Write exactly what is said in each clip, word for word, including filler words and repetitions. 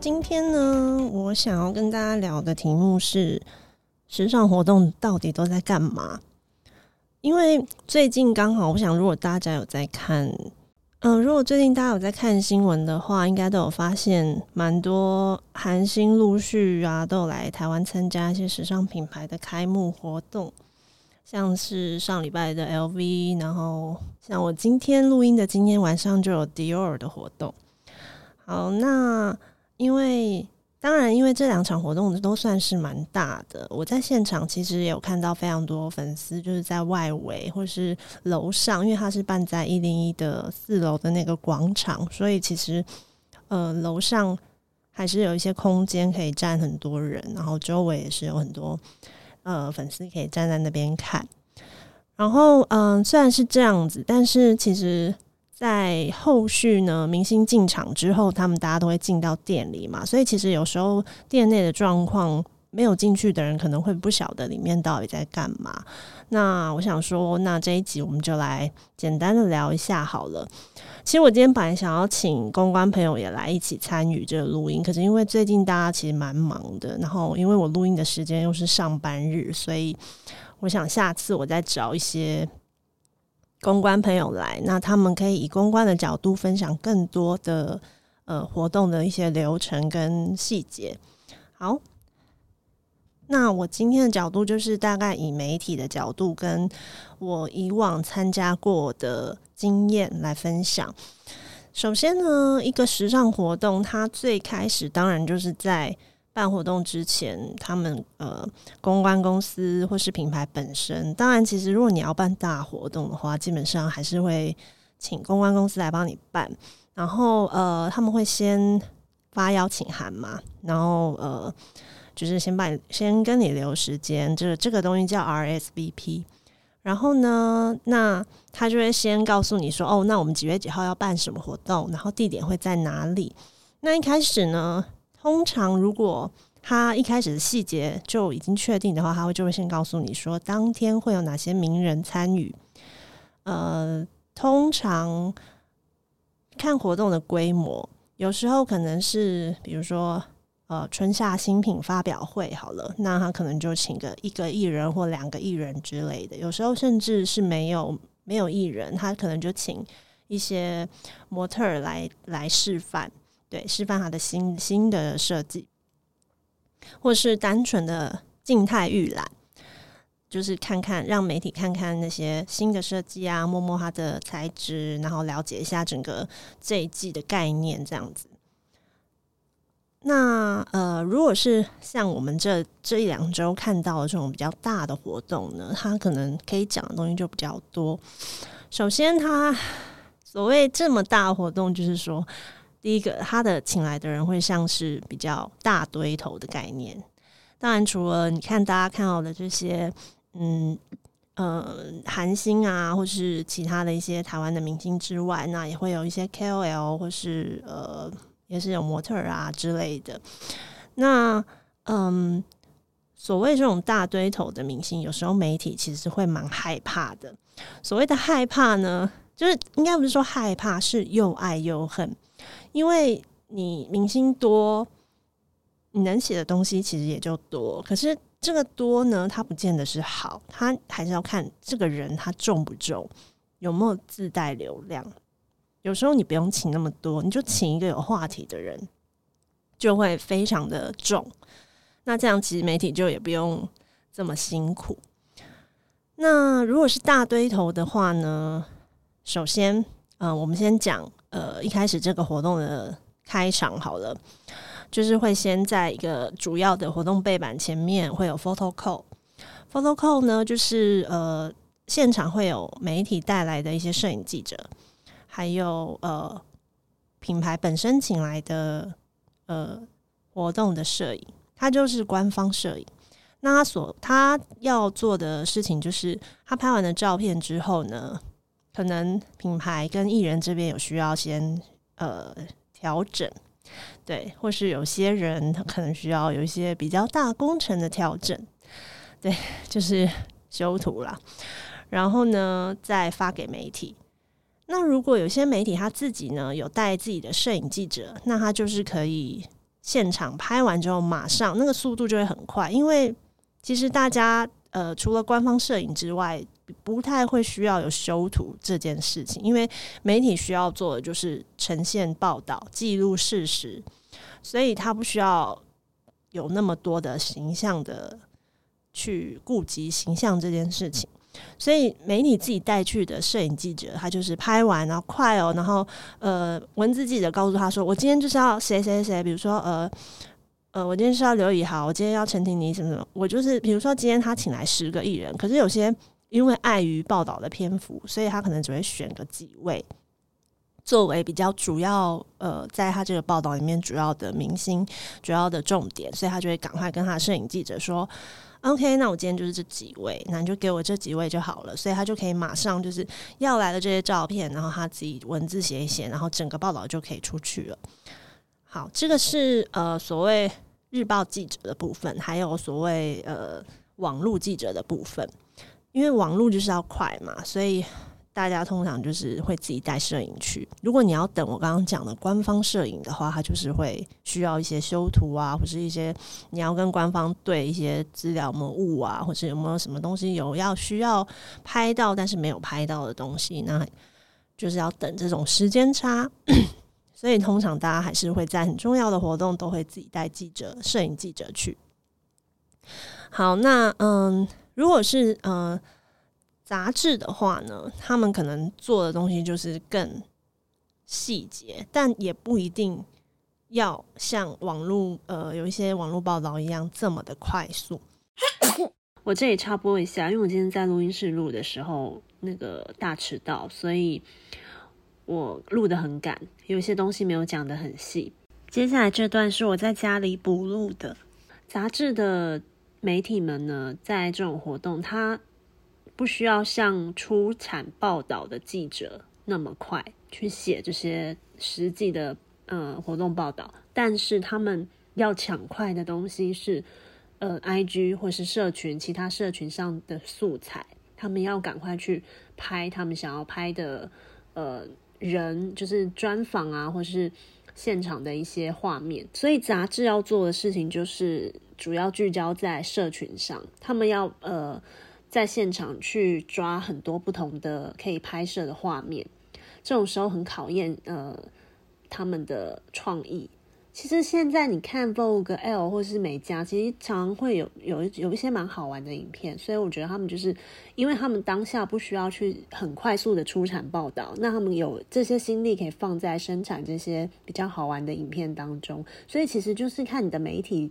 今天呢，我想要跟大家聊的题目是时尚活动到底都在干嘛？因为最近刚好，我想如果大家有在看，嗯，如果最近大家有在看新闻的话，应该都有发现蛮多韩星陆续啊都有来台湾参加一些时尚品牌的开幕活动，像是上礼拜的 L V， 然后像我今天录音的今天晚上就有 Dior 的活动。好，那因为当然因为这两场活动都算是蛮大的，我在现场其实也有看到非常多粉丝就是在外围或是楼上，因为它是办在一零一的四楼的那个广场，所以其实呃楼上还是有一些空间可以站很多人，然后周围也是有很多呃粉丝可以站在那边看。然后嗯、呃、虽然是这样子，但是其实在后续呢，明星进场之后他们大家都会进到店里嘛，所以其实有时候店内的状况没有进去的人可能会不晓得里面到底在干嘛。那我想说，那这一集我们就来简单的聊一下好了。其实我今天本来想要请公关朋友也来一起参与这个录音，可是因为最近大家其实蛮忙的，然后因为我录音的时间又是上班日，所以我想下次我再找一些公关朋友来，那他们可以以公关的角度分享更多的呃活动的一些流程跟细节。好，那我今天的角度就是大概以媒体的角度跟我以往参加过的经验来分享。首先呢，一个时尚活动它最开始当然就是在办活动之前，他们呃公关公司或是品牌本身，当然其实如果你要办大活动的话，基本上还是会请公关公司来帮你办，然后呃他们会先发邀请函嘛，然后呃就是先办先跟你留时间，这个这个东西叫 R S V P， 然后呢，那他就会先告诉你说，哦，那我们几月几号要办什么活动，然后地点会在哪里。那一开始呢，通常如果他一开始的细节就已经确定的话，他就会先告诉你说当天会有哪些名人参与。呃，通常看活动的规模，有时候可能是比如说呃春夏新品发表会好了，那他可能就请个一个艺人或两个艺人之类的，有时候甚至是没有没有艺人，他可能就请一些模特儿来来示范。对，示范他的新新的设计，或是单纯的静态预览，就是看看让媒体看看那些新的设计啊，摸摸它的材质，然后了解一下整个这一季的概念这样子。那呃，如果是像我们这这一两周看到的这种比较大的活动呢，它可能可以讲的东西就比较多。首先，它所谓这么大的活动，就是说，第一个，他的请来的人会像是比较大堆头的概念。当然，除了你看大家看到的这些，嗯呃，韩星啊，或是其他的一些台湾的明星之外，那也会有一些 K O L 或是呃，也是有模特啊之类的。那嗯，所谓这种大堆头的明星，有时候媒体其实会蛮害怕的。所谓的害怕呢，就是应该不是说害怕，是又爱又恨。因为你明星多，你能写的东西其实也就多，可是这个多呢，它不见得是好，它还是要看这个人他重不重，有没有自带流量。有时候你不用请那么多，你就请一个有话题的人，就会非常的重。那这样其实媒体就也不用这么辛苦。那如果是大堆头的话呢，首先呃，我们先讲呃，一开始这个活动的开场好了，就是会先在一个主要的活动背板前面会有 photo call。photo call 呢，就是呃，现场会有媒体带来的一些摄影记者，还有呃，品牌本身请来的呃活动的摄影，它就是官方摄影。那他所他要做的事情就是，他拍完了照片之后呢，可能品牌跟艺人这边有需要先呃调整，对，或是有些人他可能需要有一些比较大工程的调整，对，就是修图啦。然后呢，再发给媒体。那如果有些媒体他自己呢有带自己的摄影记者，那他就是可以现场拍完之后马上那个速度就会很快，因为其实大家呃除了官方摄影之外不太会需要有修图这件事情，因为媒体需要做的就是呈现报道记录事实，所以他不需要有那么多的形象的去顾及形象这件事情，所以媒体自己带去的摄影记者他就是拍完然后快哦，然后呃文字记者告诉他说我今天就是要谁谁谁，比如说呃呃，我今天是要刘以豪，我今天要陈婷妮什么什么，我就是比如说今天他请来十个艺人，可是有些因为碍于报道的篇幅，所以他可能只会选个几位作为比较主要呃，在他这个报道里面主要的明星主要的重点，所以他就会赶快跟他摄影记者说 OK 那我今天就是这几位，那你就给我这几位就好了，所以他就可以马上就是要来的这些照片，然后他自己文字写一写，然后整个报道就可以出去了。好，这个是呃所谓日报记者的部分，还有所谓呃网络记者的部分，因为网络就是要快嘛，所以大家通常就是会自己带摄影去。如果你要等我刚刚讲的官方摄影的话，它就是会需要一些修图啊，或是一些你要跟官方对一些资料有没有误啊，或是有没有什么东西有要需要拍到但是没有拍到的东西，那就是要等这种时间差。所以通常大家还是会在很重要的活动都会自己带记者摄影记者去。好，那嗯，如果是呃杂志的话呢，他们可能做的东西就是更细节，但也不一定要像网络呃有一些网络报道一样这么的快速。我这里插播一下，因为我今天在录音室录的时候那个大迟到，所以我录得很赶，有些东西没有讲得很细。接下来这段是我在家里补录的。杂志的媒体们呢，在这种活动，它不需要像出产报道的记者那么快去写这些实际的呃活动报道，但是他们要抢快的东西是呃 I G 或是社群其他社群上的素材，他们要赶快去拍他们想要拍的呃。人就是专访啊或是现场的一些画面，所以杂志要做的事情就是主要聚焦在社群上，他们要呃在现场去抓很多不同的可以拍摄的画面，这种时候很考验呃他们的创意。其实现在你看 Vogue L 或是美加，其实常会有有有一些蛮好玩的影片，所以我觉得他们就是因为他们当下不需要去很快速的出产报道，那他们有这些心力可以放在生产这些比较好玩的影片当中，所以其实就是看你的媒体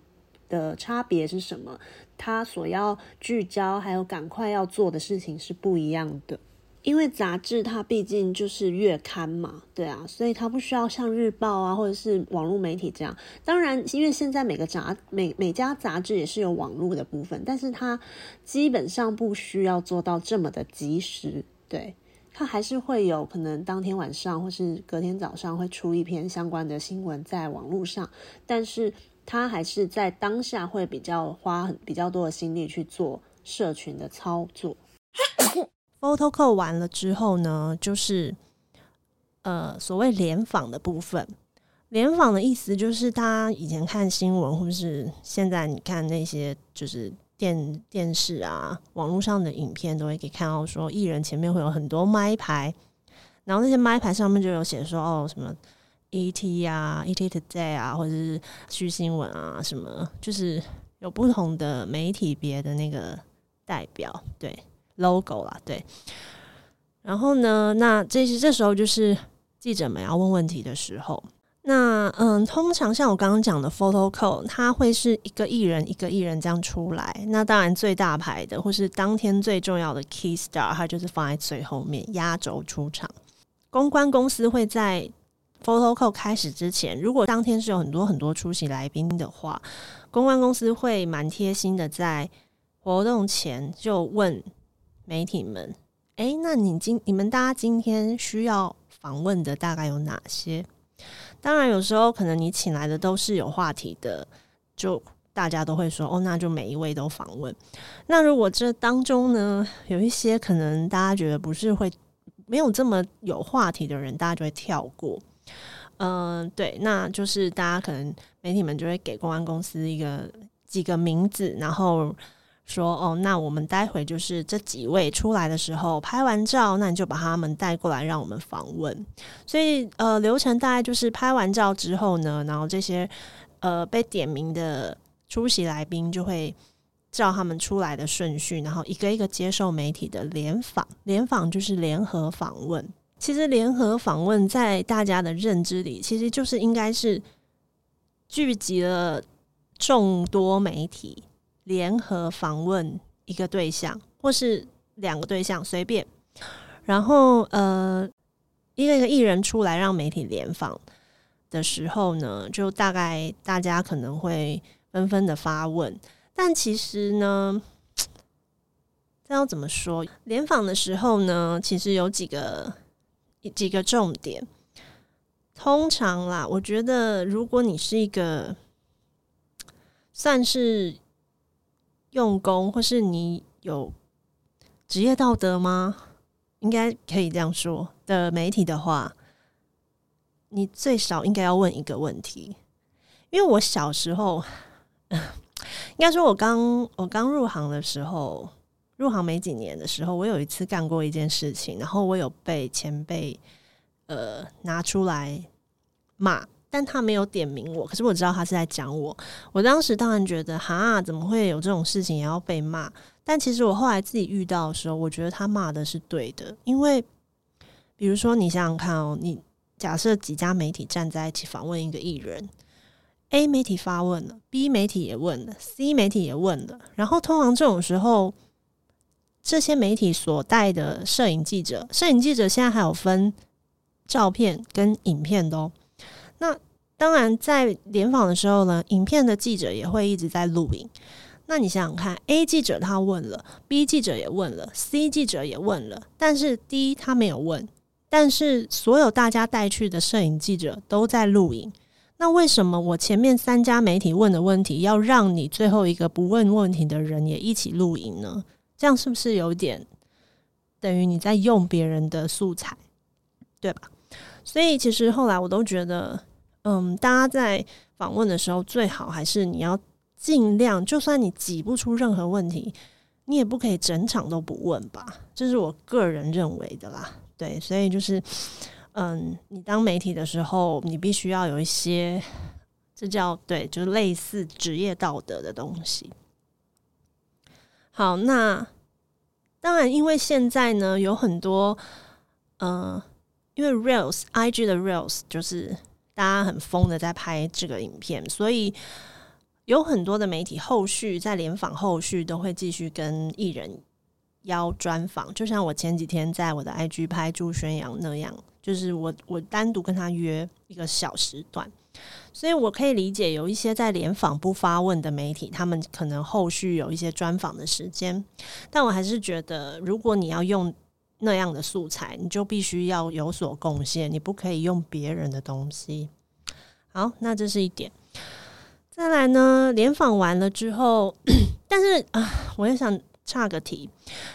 的差别是什么，他所要聚焦还有赶快要做的事情是不一样的。因为杂志它毕竟就是月刊嘛，对啊，所以它不需要像日报啊或者是网络媒体这样。当然因为现在每个杂每每家杂志也是有网络的部分，但是它基本上不需要做到这么的及时，对，它还是会有可能当天晚上或是隔天早上会出一篇相关的新闻在网络上，但是它还是在当下会比较花比较多的心力去做社群的操作。Photocall 完了之后呢，就是呃所谓联访的部分。联访的意思就是大家以前看新闻，或是现在你看那些就是电电视啊网络上的影片，都会可以看到说艺人前面会有很多麦牌，然后那些麦牌上面就有写说哦什么 E T 啊 E T Today 啊或者是虚新闻啊什么，就是有不同的媒体别的那个代表，对logo 啦，对。然后呢，那这这时候就是记者们要问问题的时候。那嗯，通常像我刚刚讲的 photo call， 它会是一个艺人一个艺人这样出来。那当然最大牌的或是当天最重要的 key star， 它就是放在最后面压轴出场。公关公司会在 photo call 开始之前，如果当天是有很多很多出席来宾的话，公关公司会蛮贴心的，在活动前就问媒体们，哎，那你今你们大家今天需要访问的大概有哪些？当然，有时候可能你请来的都是有话题的，就大家都会说，哦，那就每一位都访问。那如果这当中呢，有一些可能大家觉得不是会没有这么有话题的人，大家就会跳过。嗯、呃，对，那就是大家可能媒体们就会给公关公司一个几个名字，然后说哦，那我们待会就是这几位出来的时候拍完照，那你就把他们带过来让我们访问。所以呃，流程大概就是拍完照之后呢，然后这些呃被点名的出席来宾就会照他们出来的顺序，然后一个一个接受媒体的联访。联访就是联合访问。其实联合访问在大家的认知里，其实就是应该是聚集了众多媒体联合访问一个对象，或是两个对象随便，然后呃，一个一个艺人出来让媒体联访的时候呢，就大概大家可能会纷纷的发问。但其实呢，这要怎么说？联访的时候呢，其实有几个几个重点。通常啦，我觉得如果你是一个算是用功，或是你有职业道德吗？应该可以这样说的媒体的话，你最少应该要问一个问题。因为我小时候，应该说我刚我刚入行的时候，入行没几年的时候，我有一次干过一件事情，然后我有被前辈呃拿出来骂。但他没有点名我，可是我知道他是在讲我。我当时当然觉得哈，怎么会有这种事情也要被骂？但其实我后来自己遇到的时候，我觉得他骂的是对的。因为比如说你想想看哦，你假设几家媒体站在一起访问一个艺人， A 媒体发问了， B 媒体也问了， C 媒体也问了，然后通常这种时候这些媒体所带的摄影记者，摄影记者现在还有分照片跟影片的哦。那当然在联访的时候呢，影片的记者也会一直在录影。那你想想看， A 记者他问了， B 记者也问了， C 记者也问了，但是 D 他没有问，但是所有大家带去的摄影记者都在录影。那为什么我前面三家媒体问的问题，要让你最后一个不问问题的人也一起录影呢？这样是不是有点等于你在用别人的素材，对吧？所以其实后来我都觉得嗯，大家在访问的时候，最好还是你要尽量，就算你挤不出任何问题，你也不可以整场都不问吧，这是我个人认为的啦。对，所以就是嗯，你当媒体的时候，你必须要有一些，这叫对，就是类似职业道德的东西。好，那当然因为现在呢有很多呃，因为 Reels I G 的 Reels 就是大家很疯的在拍这个影片，所以有很多的媒体后续在联访后续都会继续跟艺人邀专访，就像我前几天在我的 I G 拍朱宣阳那样，就是我我单独跟他约一个小时段。所以我可以理解有一些在联访不发问的媒体，他们可能后续有一些专访的时间，但我还是觉得如果你要用那样的素材，你就必须要有所贡献，你不可以用别人的东西。好，那这是一点。再来呢，联访完了之后但是啊，我也想岔个题，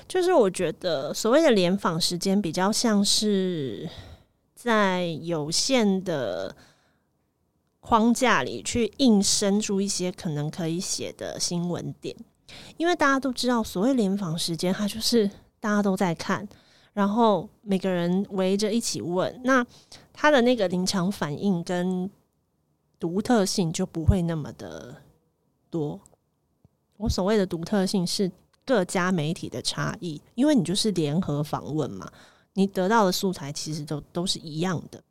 就是我觉得所谓的联访时间比较像是在有限的框架里去硬生出一些可能可以写的新闻点。因为大家都知道所谓联访时间，它就是大家都在看，然后每个人围着一起问，那他的那个临场反应跟独特性就不会那么的多。我所谓的独特性是各家媒体的差异，因为你就是联合访问嘛，你得到的素材其实都都是一样的。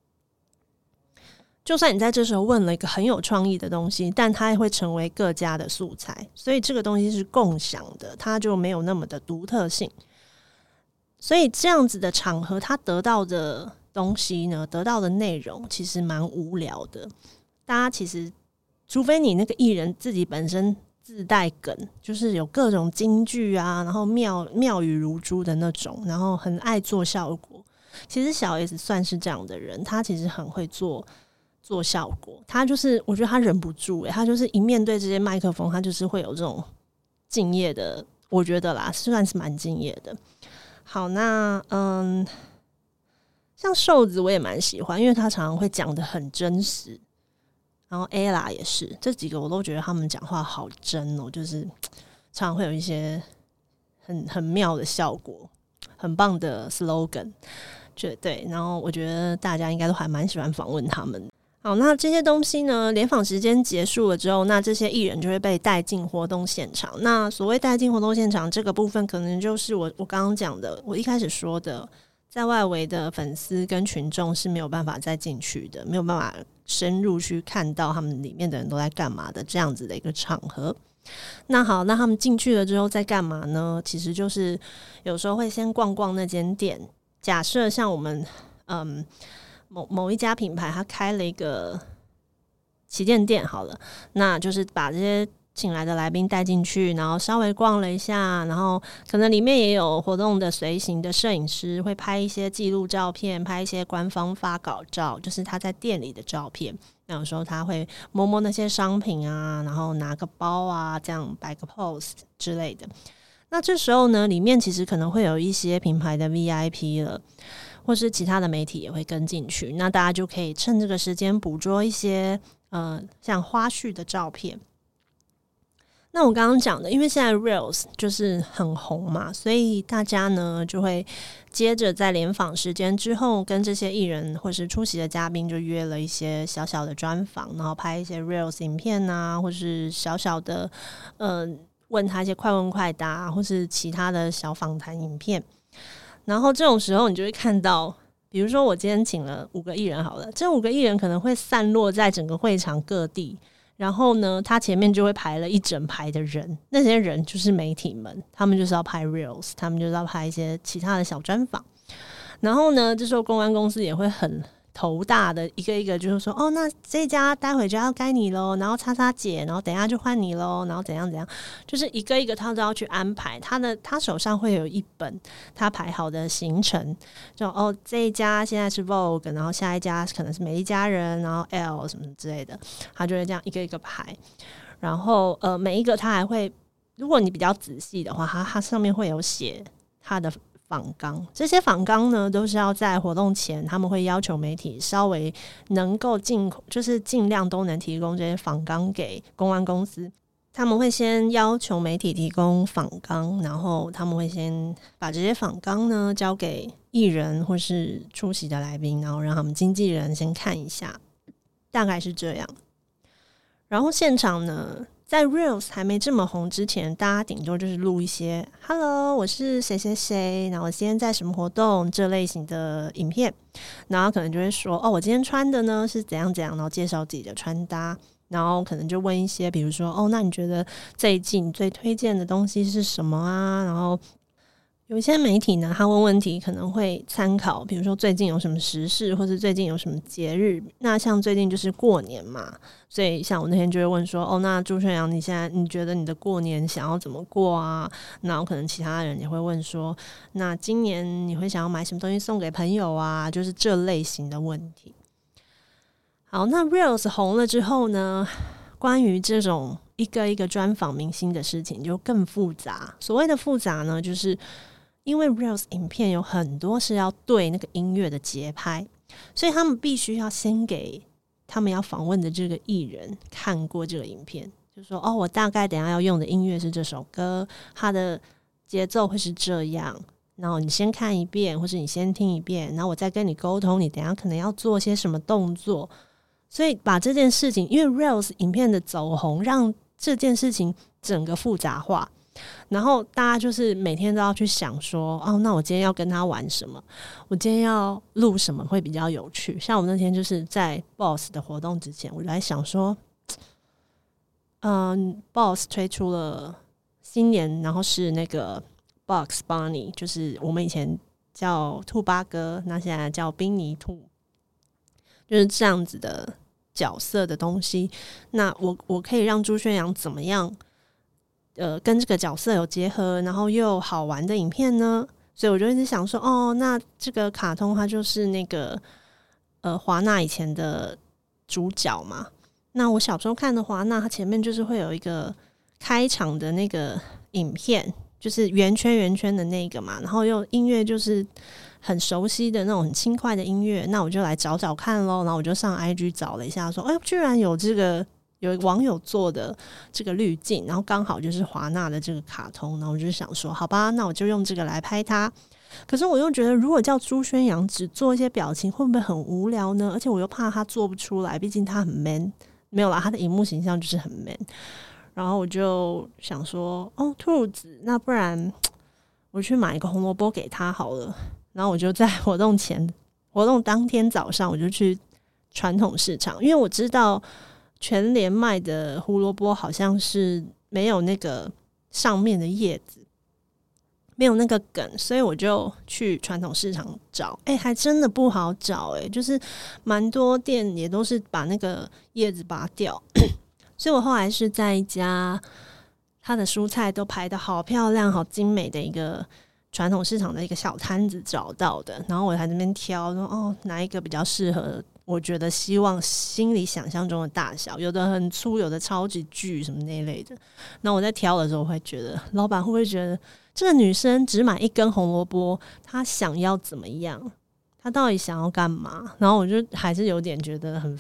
就算你在这时候问了一个很有创意的东西，但它也会成为各家的素材，所以这个东西是共享的，它就没有那么的独特性。所以这样子的场合，他得到的东西呢，得到的内容其实蛮无聊的。大家其实，除非你那个艺人自己本身自带梗，就是有各种金句啊，然后妙妙语如珠的那种，然后很爱做效果。其实小 S 算是这样的人，他其实很会做做效果。他就是，我觉得他忍不住、欸，他就是一面对这些麦克风，他就是会有这种敬业的，我觉得啦，算是蛮敬业的。好，那嗯，像瘦子我也蛮喜欢，因为他常常会讲得很真实，然后 Ella 也是，这几个我都觉得他们讲话好真哦，就是常常会有一些 很, 很妙的效果，很棒的 slogan， 对，然后我觉得大家应该都还蛮喜欢访问他们。好，那这些东西呢，联访时间结束了之后，那这些艺人就会被带进活动现场。那所谓带进活动现场这个部分，可能就是我我刚刚讲的，我一开始说的，在外围的粉丝跟群众是没有办法再进去的，没有办法深入去看到他们里面的人都在干嘛的这样子的一个场合。那好，那他们进去了之后在干嘛呢？其实就是有时候会先逛逛那间店，假设像我们嗯。某, 某一家品牌他开了一个旗舰店好了，那就是把这些请来的来宾带进去，然后稍微逛了一下，然后可能里面也有活动的随行的摄影师会拍一些记录照片，拍一些官方发稿照，就是他在店里的照片，那有时候他会摸摸那些商品啊，然后拿个包啊，这样摆个 pose 之类的。那这时候呢，里面其实可能会有一些品牌的 V I P 了，或是其他的媒体也会跟进去，那大家就可以趁这个时间捕捉一些呃像花絮的照片。那我刚刚讲的，因为现在 Reels 就是很红嘛，所以大家呢就会接着在联访时间之后跟这些艺人或是出席的嘉宾就约了一些小小的专访，然后拍一些 Reels 影片啊，或是小小的呃问他一些快问快答，或是其他的小访谈影片。然后这种时候你就会看到，比如说我今天请了五个艺人好了，这五个艺人可能会散落在整个会场各地，然后呢他前面就会排了一整排的人，那些人就是媒体们，他们就是要拍 Reels， 他们就是要拍一些其他的小专访。然后呢这时候公关公司也会很头大的一个一个就是说，哦，那这家待会就要该你咯，然后叉叉姐，然后等一下就换你咯，然后怎样怎样，就是一个一个他都要去安排。他的他手上会有一本他排好的行程，就哦这一家现在是 Vogue， 然后下一家可能是美丽佳人，然后 L 什么之类的，他就会这样一个一个排。然后呃每一个他还会，如果你比较仔细的话，他他上面会有写他的访纲，这些访纲呢都是要在活动前，他们会要求媒体稍微能够尽就是尽量都能提供这些访纲给公关公司，他们会先要求媒体提供访纲，然后他们会先把这些访纲呢交给艺人或是出席的来宾，然后让他们经纪人先看一下，大概是这样。然后现场呢，在 Reels 还没这么红之前，大家顶多就是录一些 Hello 我是谁谁谁，然后我今天在什么活动，这类型的影片，然后可能就会说，哦我今天穿的呢是怎样怎样，然后介绍自己的穿搭，然后可能就问一些，比如说哦那你觉得最近最推荐的东西是什么啊，然后有一些媒体呢他问问题可能会参考，比如说最近有什么时事，或是最近有什么节日，那像最近就是过年嘛，所以像我那天就会问说，哦那朱宣阳你现在你觉得你的过年想要怎么过啊，然后可能其他人也会问说，那今年你会想要买什么东西送给朋友啊，就是这类型的问题。好，那 Reels 红了之后呢，关于这种一个一个专访明星的事情就更复杂。所谓的复杂呢，就是因为 Reels 影片有很多是要对那个音乐的节拍，所以他们必须要先给他们要访问的这个艺人看过这个影片，就说哦我大概等一下要用的音乐是这首歌，它的节奏会是这样，然后你先看一遍或是你先听一遍，然后我再跟你沟通你等一下可能要做些什么动作。所以把这件事情，因为 Reels 影片的走红让这件事情整个复杂化，然后大家就是每天都要去想说，哦那我今天要跟他玩什么，我今天要录什么会比较有趣。像我那天就是在 BOSS 的活动之前，我就在想说嗯 BOSS 推出了新年，然后是那个 Bugs Bunny， 就是我们以前叫兔八哥，那现在叫冰泥兔，就是这样子的角色的东西。那我我可以让朱宣阳怎么样呃，跟这个角色有结合，然后又有好玩的影片呢？所以我就一直想说，哦，那这个卡通它就是那个呃华纳以前的主角嘛。那我小时候看的华纳，它前面就是会有一个开场的那个影片，就是圆圈圆圈的那个嘛，然后又音乐就是很熟悉的那种很轻快的音乐，那我就来找找看咯。然后我就上 I G 找了一下说，哎，居然有这个有网友做的这个滤镜，然后刚好就是华纳的这个卡通，然后我就想说好吧，那我就用这个来拍它。可是我又觉得如果叫朱宣阳只做一些表情会不会很无聊呢？而且我又怕他做不出来，毕竟他很 man。 没有啦，他的荧幕形象就是很 man。 然后我就想说哦，兔子，那不然我去买一个红萝卜给他好了。然后我就在活动前活动当天早上我就去传统市场，因为我知道全联卖的胡萝卜好像是没有那个上面的叶子，没有那个梗，所以我就去传统市场找。哎、欸，还真的不好找。哎、欸，就是蛮多店也都是把那个叶子拔掉所以我后来是在一家它的蔬菜都排得好漂亮好精美的一个传统市场的一个小摊子找到的。然后我在那边挑说哦，哪一个比较适合我觉得希望心里想象中的大小，有的很粗，有的超级巨什么那一类的。那我在挑的时候会觉得老板会不会觉得这个女生只买一根红萝卜她想要怎么样，她到底想要干嘛？然后我就还是有点觉得很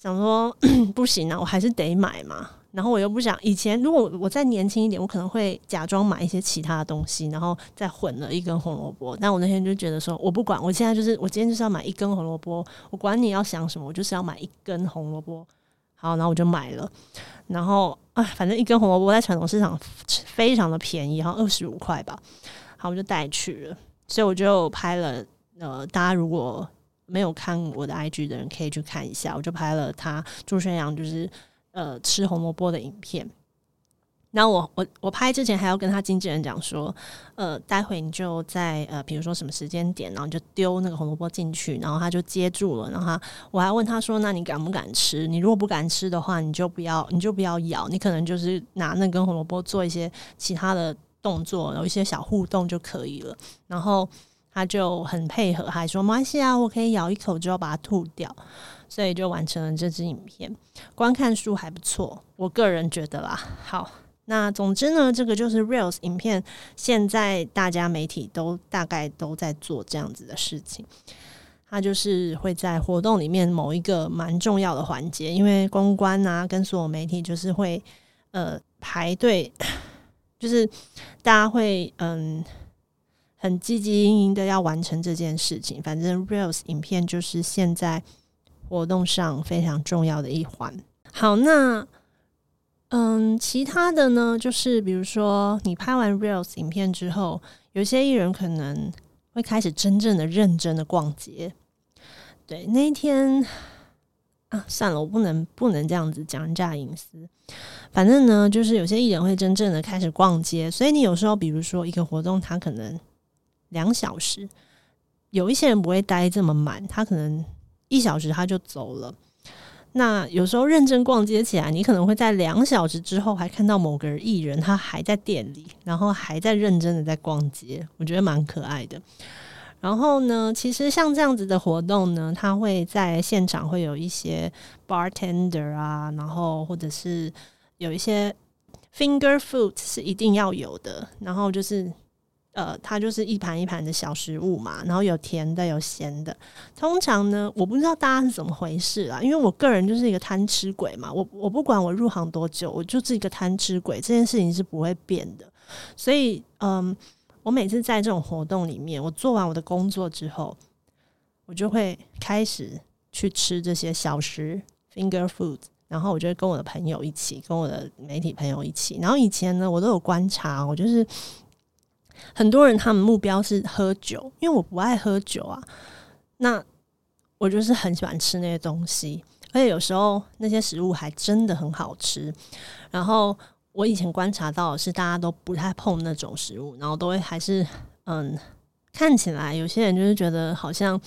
想说不行啊，我还是得买嘛。然后我又不想，以前如果我再年轻一点我可能会假装买一些其他的东西然后再混了一根红萝卜，但我那天就觉得说我不管，我现在就是我今天就是要买一根红萝卜，我管你要想什么，我就是要买一根红萝卜。好，然后我就买了。然后啊，反正一根红萝卜在传统市场非常的便宜，好像二十五块吧。好，我就带去了。所以我就拍了呃，大家如果没有看我的 I G 的人可以去看一下，我就拍了他朱宣阳就是呃，吃红萝卜的影片。那我我我拍之前还要跟他经纪人讲说，呃，待会你就在呃，比如说什么时间点，然后你就丢那个红萝卜进去，然后他就接住了。然后他我还问他说，那你敢不敢吃？你如果不敢吃的话，你就不要，你就不要咬，你可能就是拿那根红萝卜做一些其他的动作，有一些小互动就可以了。然后他就很配合，还说没关系啊，我可以咬一口就要把它吐掉。所以就完成了这支影片，观看数还不错，我个人觉得啦。好，那总之呢，这个就是 Reels 影片，现在大家媒体都大概都在做这样子的事情。它就是会在活动里面某一个蛮重要的环节，因为公关啊跟所有媒体就是会呃排队，就是大家会嗯很积极营营的要完成这件事情。反正 Reels 影片就是现在活动上非常重要的一环。好，那嗯，其他的呢，就是比如说你拍完 Reels 影片之后，有些艺人可能会开始真正的认真的逛街。对，那一天啊，算了，我不能不能这样子讲人家隐私。反正呢，就是有些艺人会真正的开始逛街，所以你有时候比如说一个活动，它可能两小时，有一些人不会待这么满，他可能一小时他就走了。那有时候认真逛街起来，你可能会在两小时之后还看到某个艺人他还在店里，然后还在认真的在逛街，我觉得蛮可爱的。然后呢，其实像这样子的活动呢，他会在现场会有一些 bartender 啊，然后或者是有一些 finger food 是一定要有的。然后就是呃，它就是一盘一盘的小食物嘛，然后有甜的有咸的。通常呢，我不知道大家是怎么回事啦，因为我个人就是一个贪吃鬼嘛，我我不管我入行多久，我就是一个贪吃鬼，这件事情是不会变的。所以嗯，我每次在这种活动里面，我做完我的工作之后，我就会开始去吃这些小食 finger food， 然后我就会跟我的朋友一起，跟我的媒体朋友一起。然后以前呢，我都有观察，我就是很多人他们目标是喝酒，因为我不爱喝酒啊，那我就是很喜欢吃那些东西，而且有时候那些食物还真的很好吃。然后我以前观察到的是大家都不太碰那种食物，然后都会还是嗯，看起来有些人就是觉得好像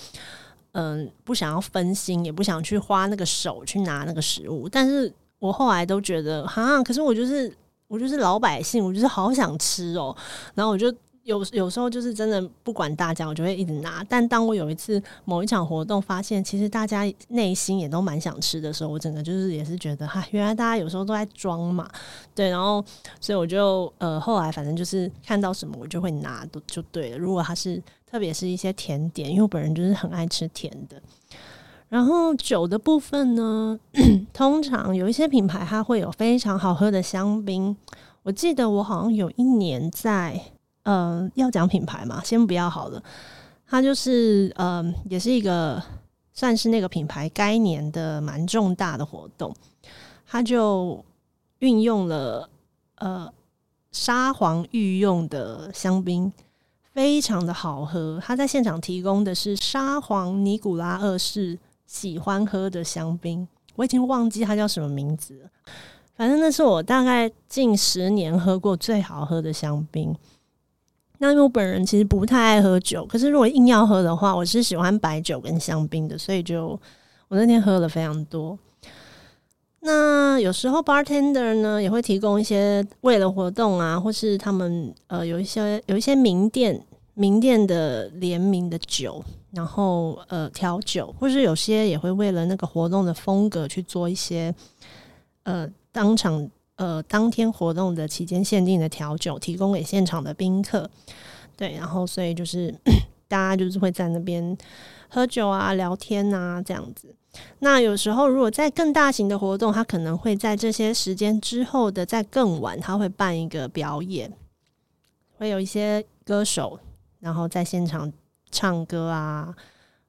嗯不想要分心，也不想去花那个手去拿那个食物。但是我后来都觉得哈，可是我就是我就是老百姓，我就是好想吃哦。然后我就有有时候就是真的不管大家，我就会一直拿。但当我有一次某一场活动发现其实大家内心也都蛮想吃的时候，我整个就是也是觉得哈，原来大家有时候都在装嘛。对，然后所以我就呃后来反正就是看到什么我就会拿就对了。如果它是特别是一些甜点，因为我本人就是很爱吃甜的。然后酒的部分呢，通常有一些品牌它会有非常好喝的香槟。我记得我好像有一年在呃，要讲品牌嘛，先不要好了。它就是呃，也是一个算是那个品牌该年的蛮重大的活动，它就运用了呃沙皇御用的香槟，非常的好喝。他在现场提供的是沙皇尼古拉二世喜欢喝的香槟，我已经忘记他叫什么名字了，反正那是我大概近十年喝过最好喝的香槟。那因为我本人其实不太爱喝酒，可是如果硬要喝的话，我是喜欢白酒跟香槟的，所以就我那天喝了非常多。那有时候 bartender 呢也会提供一些为了活动啊，或是他们呃有一些有一些名店名店的联名的酒，然后呃调酒，或是有些也会为了那个活动的风格去做一些呃当场呃当天活动的期间限定的调酒，提供给现场的宾客。对，然后所以就是大家就是会在那边喝酒啊、聊天啊这样子。那有时候如果在更大型的活动，他可能会在这些时间之后的在更晚，他会办一个表演，会有一些歌手然后在现场唱歌啊，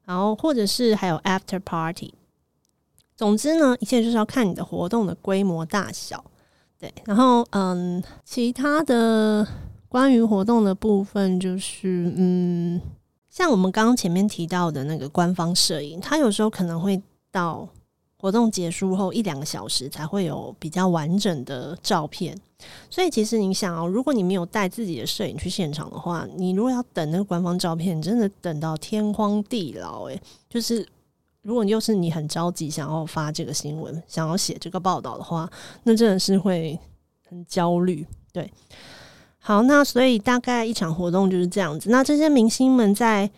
然后或者是还有 after party。 总之呢，一切就是要看你的活动的规模大小。对，然后嗯，其他的关于活动的部分就是嗯，像我们刚刚前面提到的那个官方摄影，它有时候可能会到活动结束后一两个小时才会有比较完整的照片。所以其实你想哦，如果你没有带自己的摄影去现场的话，你如果要等那个官方照片，你真的等到天荒地老耶。就是如果又是你很着急想要发这个新闻，想要写这个报道的话，那真的是会很焦虑。对，好，那所以大概一场活动就是这样子。那这些明星们在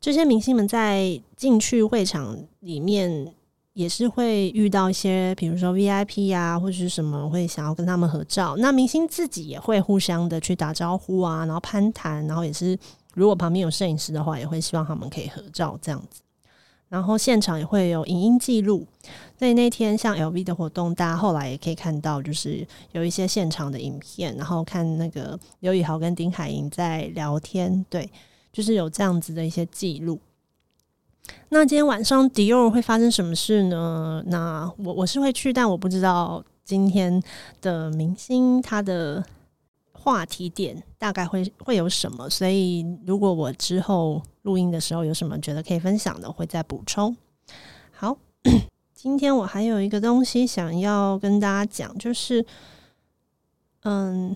这些明星们在进去会场里面也是会遇到一些比如说 V I P 啊或是什么会想要跟他们合照，那明星自己也会互相的去打招呼啊，然后攀谈，然后也是如果旁边有摄影师的话也会希望他们可以合照这样子。然后现场也会有影音记录，所以那天像 L V 的活动，大家后来也可以看到就是有一些现场的影片，然后看那个刘以豪跟丁海寅在聊天。对，就是有这样子的一些记录。那今天晚上 Dior 会发生什么事呢？那 我, 我是会去，但我不知道今天的明星他的话题点大概 会, 会有什么，所以如果我之后录音的时候有什么觉得可以分享的，我会再补充。好，今天我还有一个东西想要跟大家讲，就是嗯，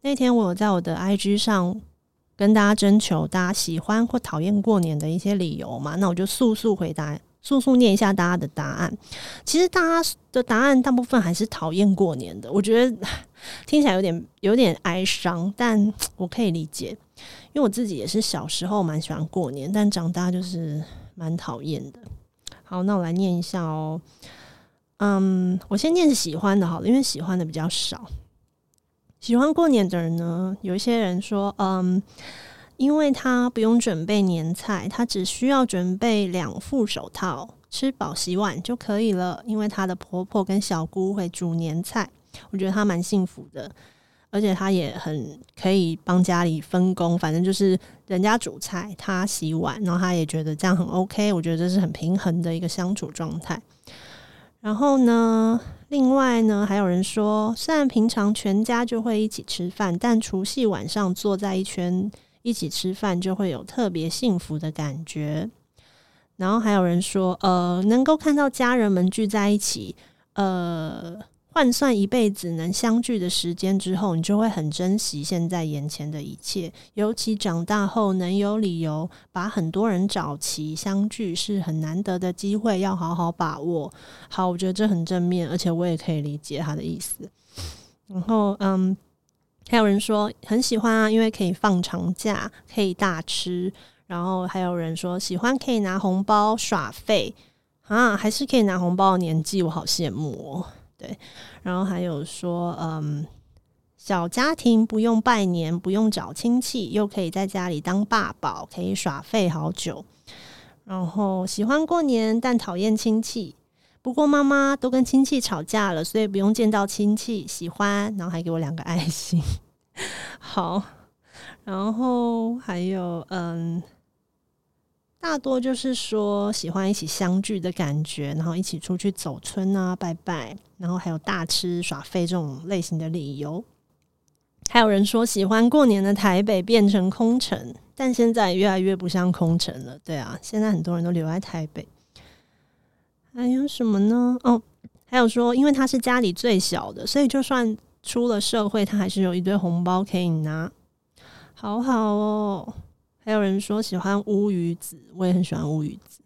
那天我有在我的 I G 上跟大家征求大家喜欢或讨厌过年的一些理由嘛，那我就速速回答速速念一下大家的答案。其实大家的答案大部分还是讨厌过年的，我觉得听起来有点有点哀伤，但我可以理解，因为我自己也是小时候蛮喜欢过年，但长大就是蛮讨厌的。好，那我来念一下哦。嗯，我先念喜欢的好了，因为喜欢的比较少。喜欢过年的人呢，有一些人说嗯，因为他不用准备年菜，他只需要准备两副手套，吃饱洗碗就可以了，因为他的婆婆跟小姑会煮年菜。我觉得他蛮幸福的，而且他也很可以帮家里分工，反正就是人家煮菜他洗碗，然后他也觉得这样很 OK。 我觉得这是很平衡的一个相处状态。然后呢，另外呢还有人说，虽然平常全家就会一起吃饭，但除夕晚上坐在一圈一起吃饭就会有特别幸福的感觉。然后还有人说呃，能够看到家人们聚在一起，呃，换算一辈子能相聚的时间之后，你就会很珍惜现在眼前的一切，尤其长大后能有理由把很多人找齐相聚是很难得的机会，要好好把握。好，我觉得这很正面，而且我也可以理解他的意思。然后嗯还有人说很喜欢啊，因为可以放长假，可以大吃。然后还有人说喜欢可以拿红包耍废啊，还是可以拿红包的年纪，我好羡慕哦。对，然后还有说嗯，小家庭不用拜年，不用找亲戚，又可以在家里当爸宝，可以耍废好久。然后喜欢过年，但讨厌亲戚。不过妈妈都跟亲戚吵架了，所以不用见到亲戚，喜欢。然后还给我两个爱心。好，然后还有嗯，大多就是说喜欢一起相聚的感觉，然后一起出去走村啊、拜拜，然后还有大吃耍废这种类型的理由。还有人说喜欢过年的台北变成空城，但现在越来越不像空城了。对啊，现在很多人都留在台北。还有什么呢？哦，还有说因为他是家里最小的，所以就算出了社会他还是有一堆红包可以拿，好好哦。还有人说喜欢乌鱼子，我也很喜欢乌鱼子。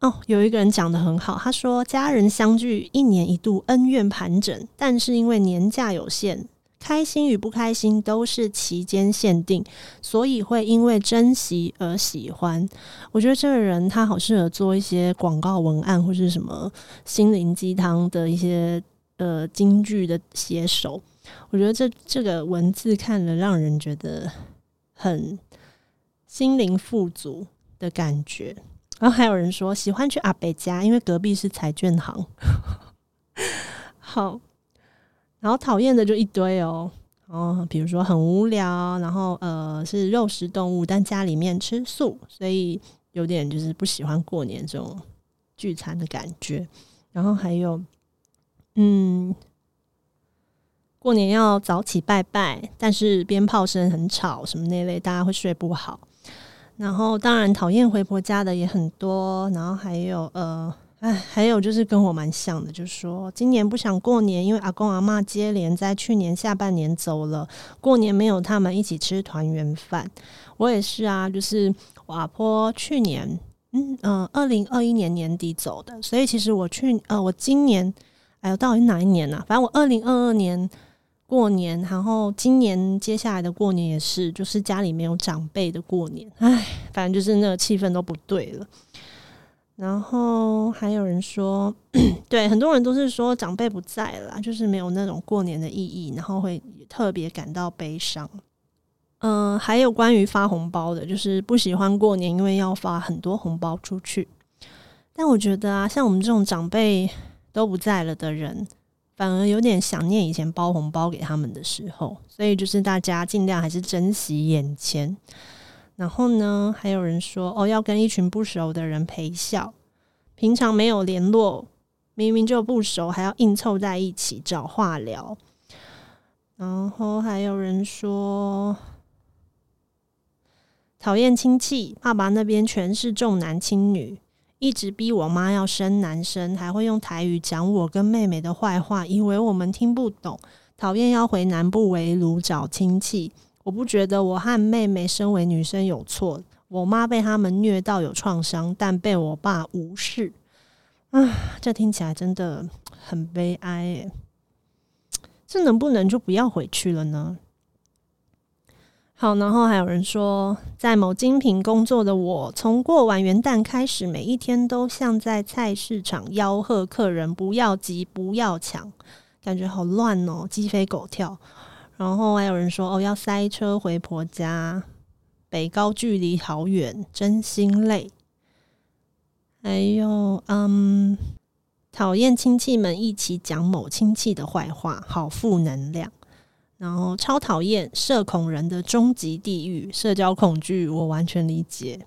哦，有一个人讲得很好，他说家人相聚一年一度，恩怨盘整，但是因为年假有限，开心与不开心都是期间限定，所以会因为珍惜而喜欢。我觉得这个人他好适合做一些广告文案或是什么心灵鸡汤的一些呃金句的写手。我觉得这这个文字看了让人觉得很心灵富足的感觉。然后还有人说喜欢去阿北家，因为隔壁是财券行。好，然后讨厌的就一堆哦，哦，比如说很无聊，然后呃是肉食动物，但家里面吃素，所以有点就是不喜欢过年这种聚餐的感觉。然后还有，嗯，过年要早起拜拜，但是鞭炮声很吵，什么那类，大家会睡不好。然后当然讨厌回婆家的也很多，然后还有呃。哎，还有就是跟我蛮像的，就是说今年不想过年，因为阿公阿嬷接连在去年下半年走了，过年没有他们一起吃团圆饭。我也是啊，就是我阿婆去年嗯呃二零二一年年底走的，所以其实我去呃我今年哎呦到底哪一年啊？反正我二零二二年过年，然后今年接下来的过年也是，就是家里没有长辈的过年，哎，反正就是那个气氛都不对了。然后还有人说对，很多人都是说长辈不在了，就是没有那种过年的意义，然后会特别感到悲伤。嗯、呃，还有关于发红包的，就是不喜欢过年，因为要发很多红包出去。但我觉得啊，像我们这种长辈都不在了的人，反而有点想念以前包红包给他们的时候，所以就是大家尽量还是珍惜眼前。然后呢，还有人说哦，要跟一群不熟的人陪笑，平常没有联络，明明就不熟，还要硬凑在一起找话聊。然后还有人说讨厌亲戚，爸爸那边全是重男轻女，一直逼我妈要生男生，还会用台语讲我跟妹妹的坏话，以为我们听不懂。讨厌要回南部围炉找亲戚。我不觉得我和妹妹身为女生有错，我妈被他们虐到有创伤，但被我爸无视。啊，这听起来真的很悲哀耶。这能不能就不要回去了呢？好，然后还有人说，在某精品工作的我，从过完元旦开始，每一天都像在菜市场吆喝客人不要急不要抢，感觉好乱哦，鸡飞狗跳。然后还有人说哦，要塞车回婆家，北高距离好远，真心累。还有嗯，讨厌亲戚们一起讲某亲戚的坏话，好负能量。然后超讨厌社恐人的终极地狱，社交恐惧我完全理解。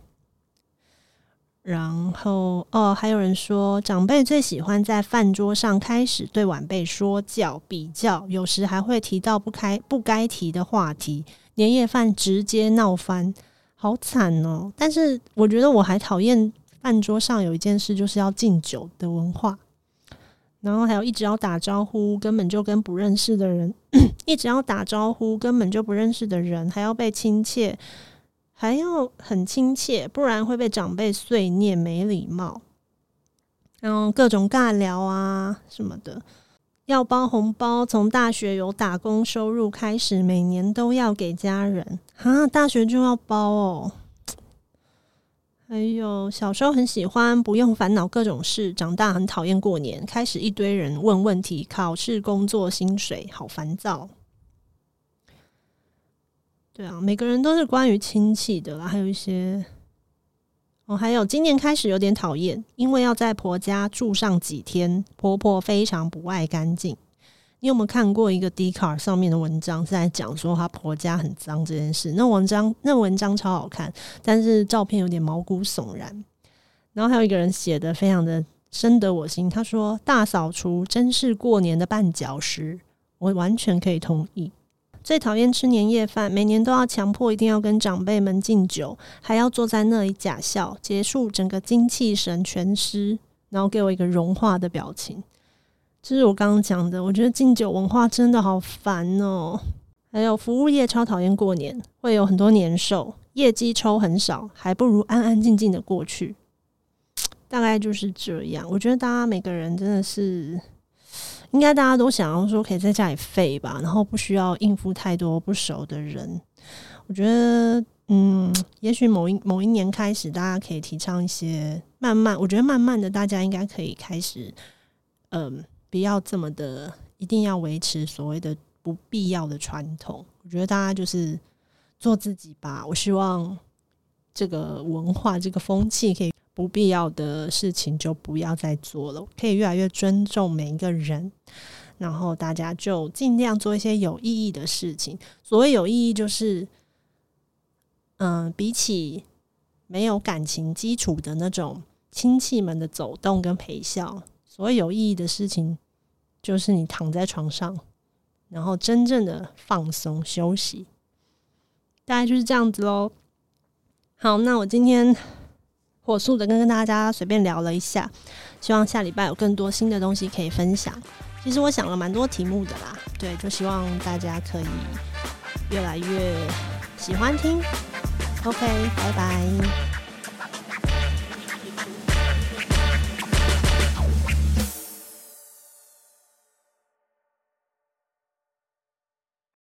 然后哦，还有人说长辈最喜欢在饭桌上开始对晚辈说教比较，有时还会提到不该不该提的话题，年夜饭直接闹翻，好惨哦。但是我觉得我还讨厌饭桌上有一件事，就是要敬酒的文化。然后还有一直要打招呼，根本就跟不认识的人一直要打招呼，根本就不认识的人还要被亲切，还要很亲切，不然会被长辈碎念没礼貌。然后各种尬聊啊什么的。要包红包，从大学有打工收入开始，每年都要给家人。啊，大学就要包哦。还有小时候很喜欢不用烦恼各种事，长大很讨厌过年，开始一堆人问问题，考试、工作、薪水，好烦躁。对啊，每个人都是关于亲戚的啦，还有一些哦，还有今年开始有点讨厌，因为要在婆家住上几天，婆婆非常不爱干净。你有没有看过一个 Dcard 上面的文章，是在讲说她婆家很脏这件事？那文章那文章超好看，但是照片有点毛骨悚然。然后还有一个人写的非常的深得我心，他说大扫除真是过年的绊脚石，我完全可以同意。最讨厌吃年夜饭，每年都要强迫一定要跟长辈们敬酒，还要坐在那里假笑，结束整个精气神全失，然后给我一个融化的表情。这是我刚刚讲的，我觉得敬酒文化真的好烦哦。还有服务业超讨厌过年，会有很多年兽，业绩抽很少，还不如安安静静的过去。大概就是这样。我觉得大家每个人真的是，应该大家都想要说可以在家里废吧，然后不需要应付太多不熟的人。我觉得嗯，也许某一某一年开始，大家可以提倡一些慢慢，我觉得慢慢的大家应该可以开始嗯、呃不要这么的一定要维持所谓的不必要的传统。我觉得大家就是做自己吧，我希望这个文化这个风气可以不必要的事情就不要再做了，可以越来越尊重每一个人，然后大家就尽量做一些有意义的事情。所谓有意义就是嗯、呃，比起没有感情基础的那种亲戚们的走动跟陪笑，所谓有意义的事情就是你躺在床上然后真正的放松休息，大概就是这样子咯。好，那我今天火速的跟大家随便聊了一下，希望下礼拜有更多新的东西可以分享。其实我想了蛮多题目的啦，对，就希望大家可以越来越喜欢听。 OK， 拜拜。